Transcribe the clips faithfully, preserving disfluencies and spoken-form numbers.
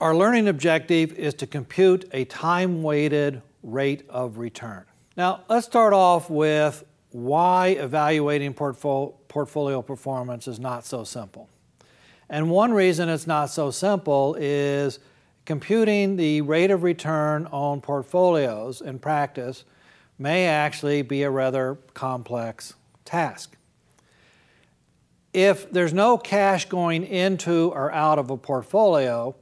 Our learning objective is to compute a time-weighted rate of return. Now, let's start off with why evaluating portfolio portfolio performance is not so simple. And one reason it's not so simple is computing the rate of return on portfolios in practice may actually be a rather complex task. If there's no cash going into or out of a portfolio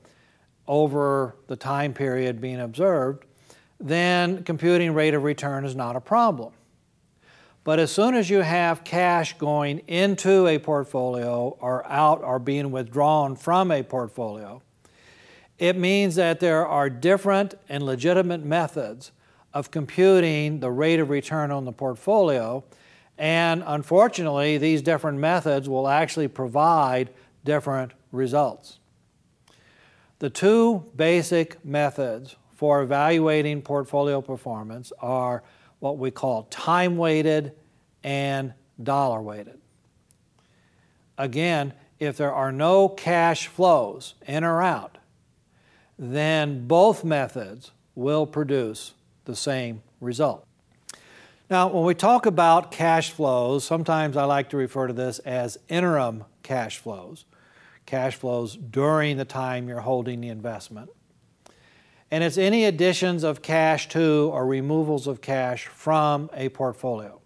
over the time period being observed, then computing rate of return is not a problem. But as soon as you have cash going into a portfolio or out or being withdrawn from a portfolio, it means that there are different and legitimate methods of computing the rate of return on the portfolio. And unfortunately, these different methods will actually provide different results. The two basic methods for evaluating portfolio performance are what we call time-weighted and dollar-weighted. Again, if there are no cash flows in or out, then both methods will produce the same result. Now, when we talk about cash flows, sometimes I like to refer to this as interim cash flows, cash flows during the time you're holding the investment. And it's any additions of cash to or removals of cash from a portfolio.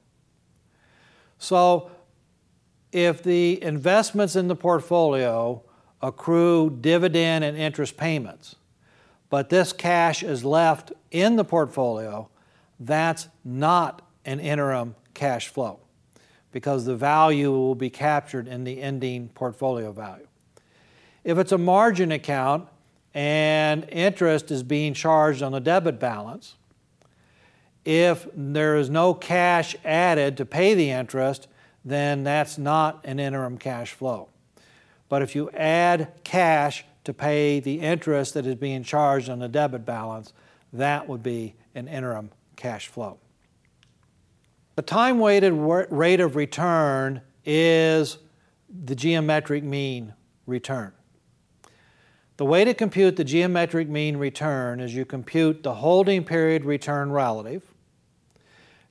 So if the investments in the portfolio accrue dividend and interest payments, but this cash is left in the portfolio, that's not an interim cash flow because the value will be captured in the ending portfolio value. If it's a margin account, and interest is being charged on the debit balance, if there is no cash added to pay the interest, then that's not an interim cash flow. But if you add cash to pay the interest that is being charged on the debit balance, that would be an interim cash flow. The time-weighted rate of return is the geometric mean return. The way to compute the geometric mean return is you compute the holding period return relative.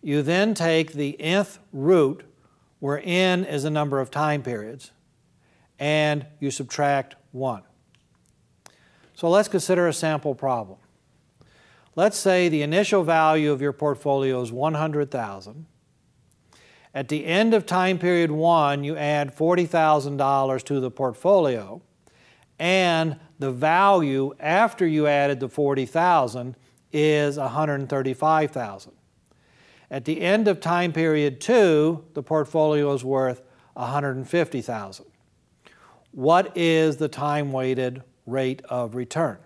You then take the nth root, where n is the number of time periods, and you subtract one. So let's consider a sample problem. Let's say the initial value of your portfolio is one hundred thousand dollars. At the end of time period one, you add forty thousand dollars to the portfolio, and the value after you added the forty thousand dollars is one hundred thirty-five thousand dollars. At the end of time period two, the portfolio is worth one hundred fifty thousand dollars. What is the time-weighted rate of return?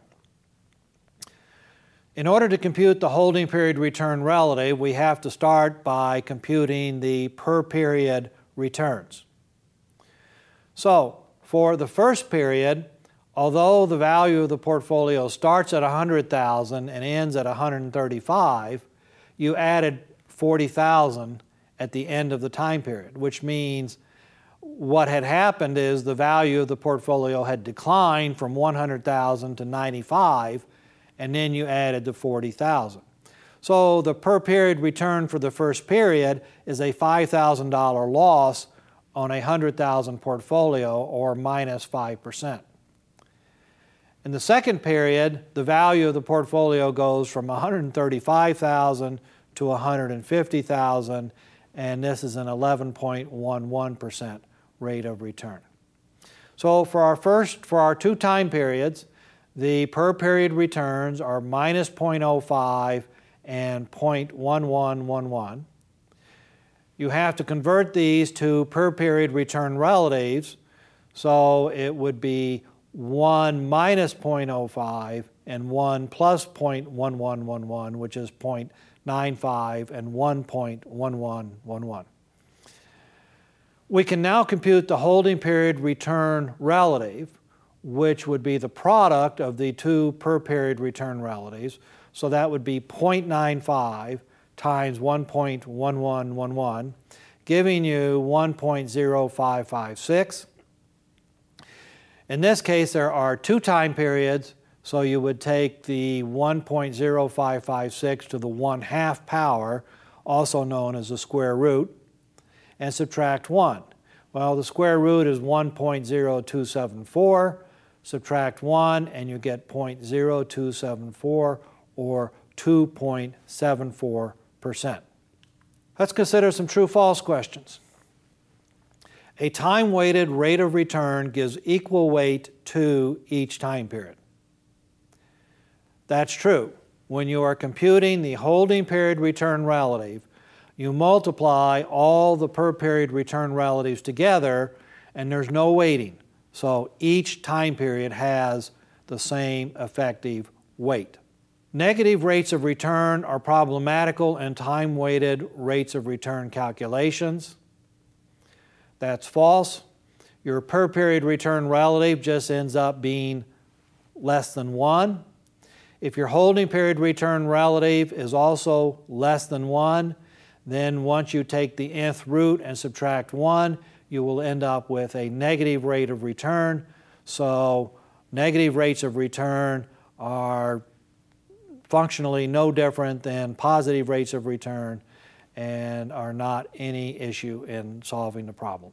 In order to compute the holding period return relative, we have to start by computing the per period returns. So, for the first period, although the value of the portfolio starts at one hundred thousand dollars and ends at one hundred thirty-five thousand dollars, you added forty thousand dollars at the end of the time period, which means what had happened is the value of the portfolio had declined from one hundred thousand dollars to ninety-five thousand dollars, and then you added the forty thousand dollars. So the per period return for the first period is a five thousand dollars loss on a one hundred thousand dollars portfolio, or minus five percent. In the second period, the value of the portfolio goes from one hundred thirty-five thousand dollars to one hundred fifty thousand dollars, and this is an eleven point one one percent rate of return. So for our first, for our two time periods, the per period returns are minus zero point zero five and zero point one one one one. You have to convert these to per period return relatives, so it would be one minus zero point zero five and one plus zero point one one one one, which is zero point nine five and one point one one one one. We can now compute the holding period return relative, which would be the product of the two per period return relatives, so that would be zero point nine five times one point one one one one, giving you one point zero five five six. In this case, there are two time periods, So you would take the one point zero five five six to the one-half power, also known as the square root, and subtract one. Well, the square root is one point zero two seven four. Subtract one, and you get zero point zero two seven four, or two point seven four percent. Let's consider some true-false questions. A time-weighted rate of return gives equal weight to each time period. That's true. When you are computing the holding period return relative, you multiply all the per period return relatives together, and there's no weighting. So each time period has the same effective weight. Negative rates of return are problematical in time-weighted rates of return calculations. That's false. Your per period return relative just ends up being less than one. If your holding period return relative is also less than one, then once you take the nth root and subtract one, you will end up with a negative rate of return. So negative rates of return are functionally no different than positive rates of return and are not any issue in solving the problem.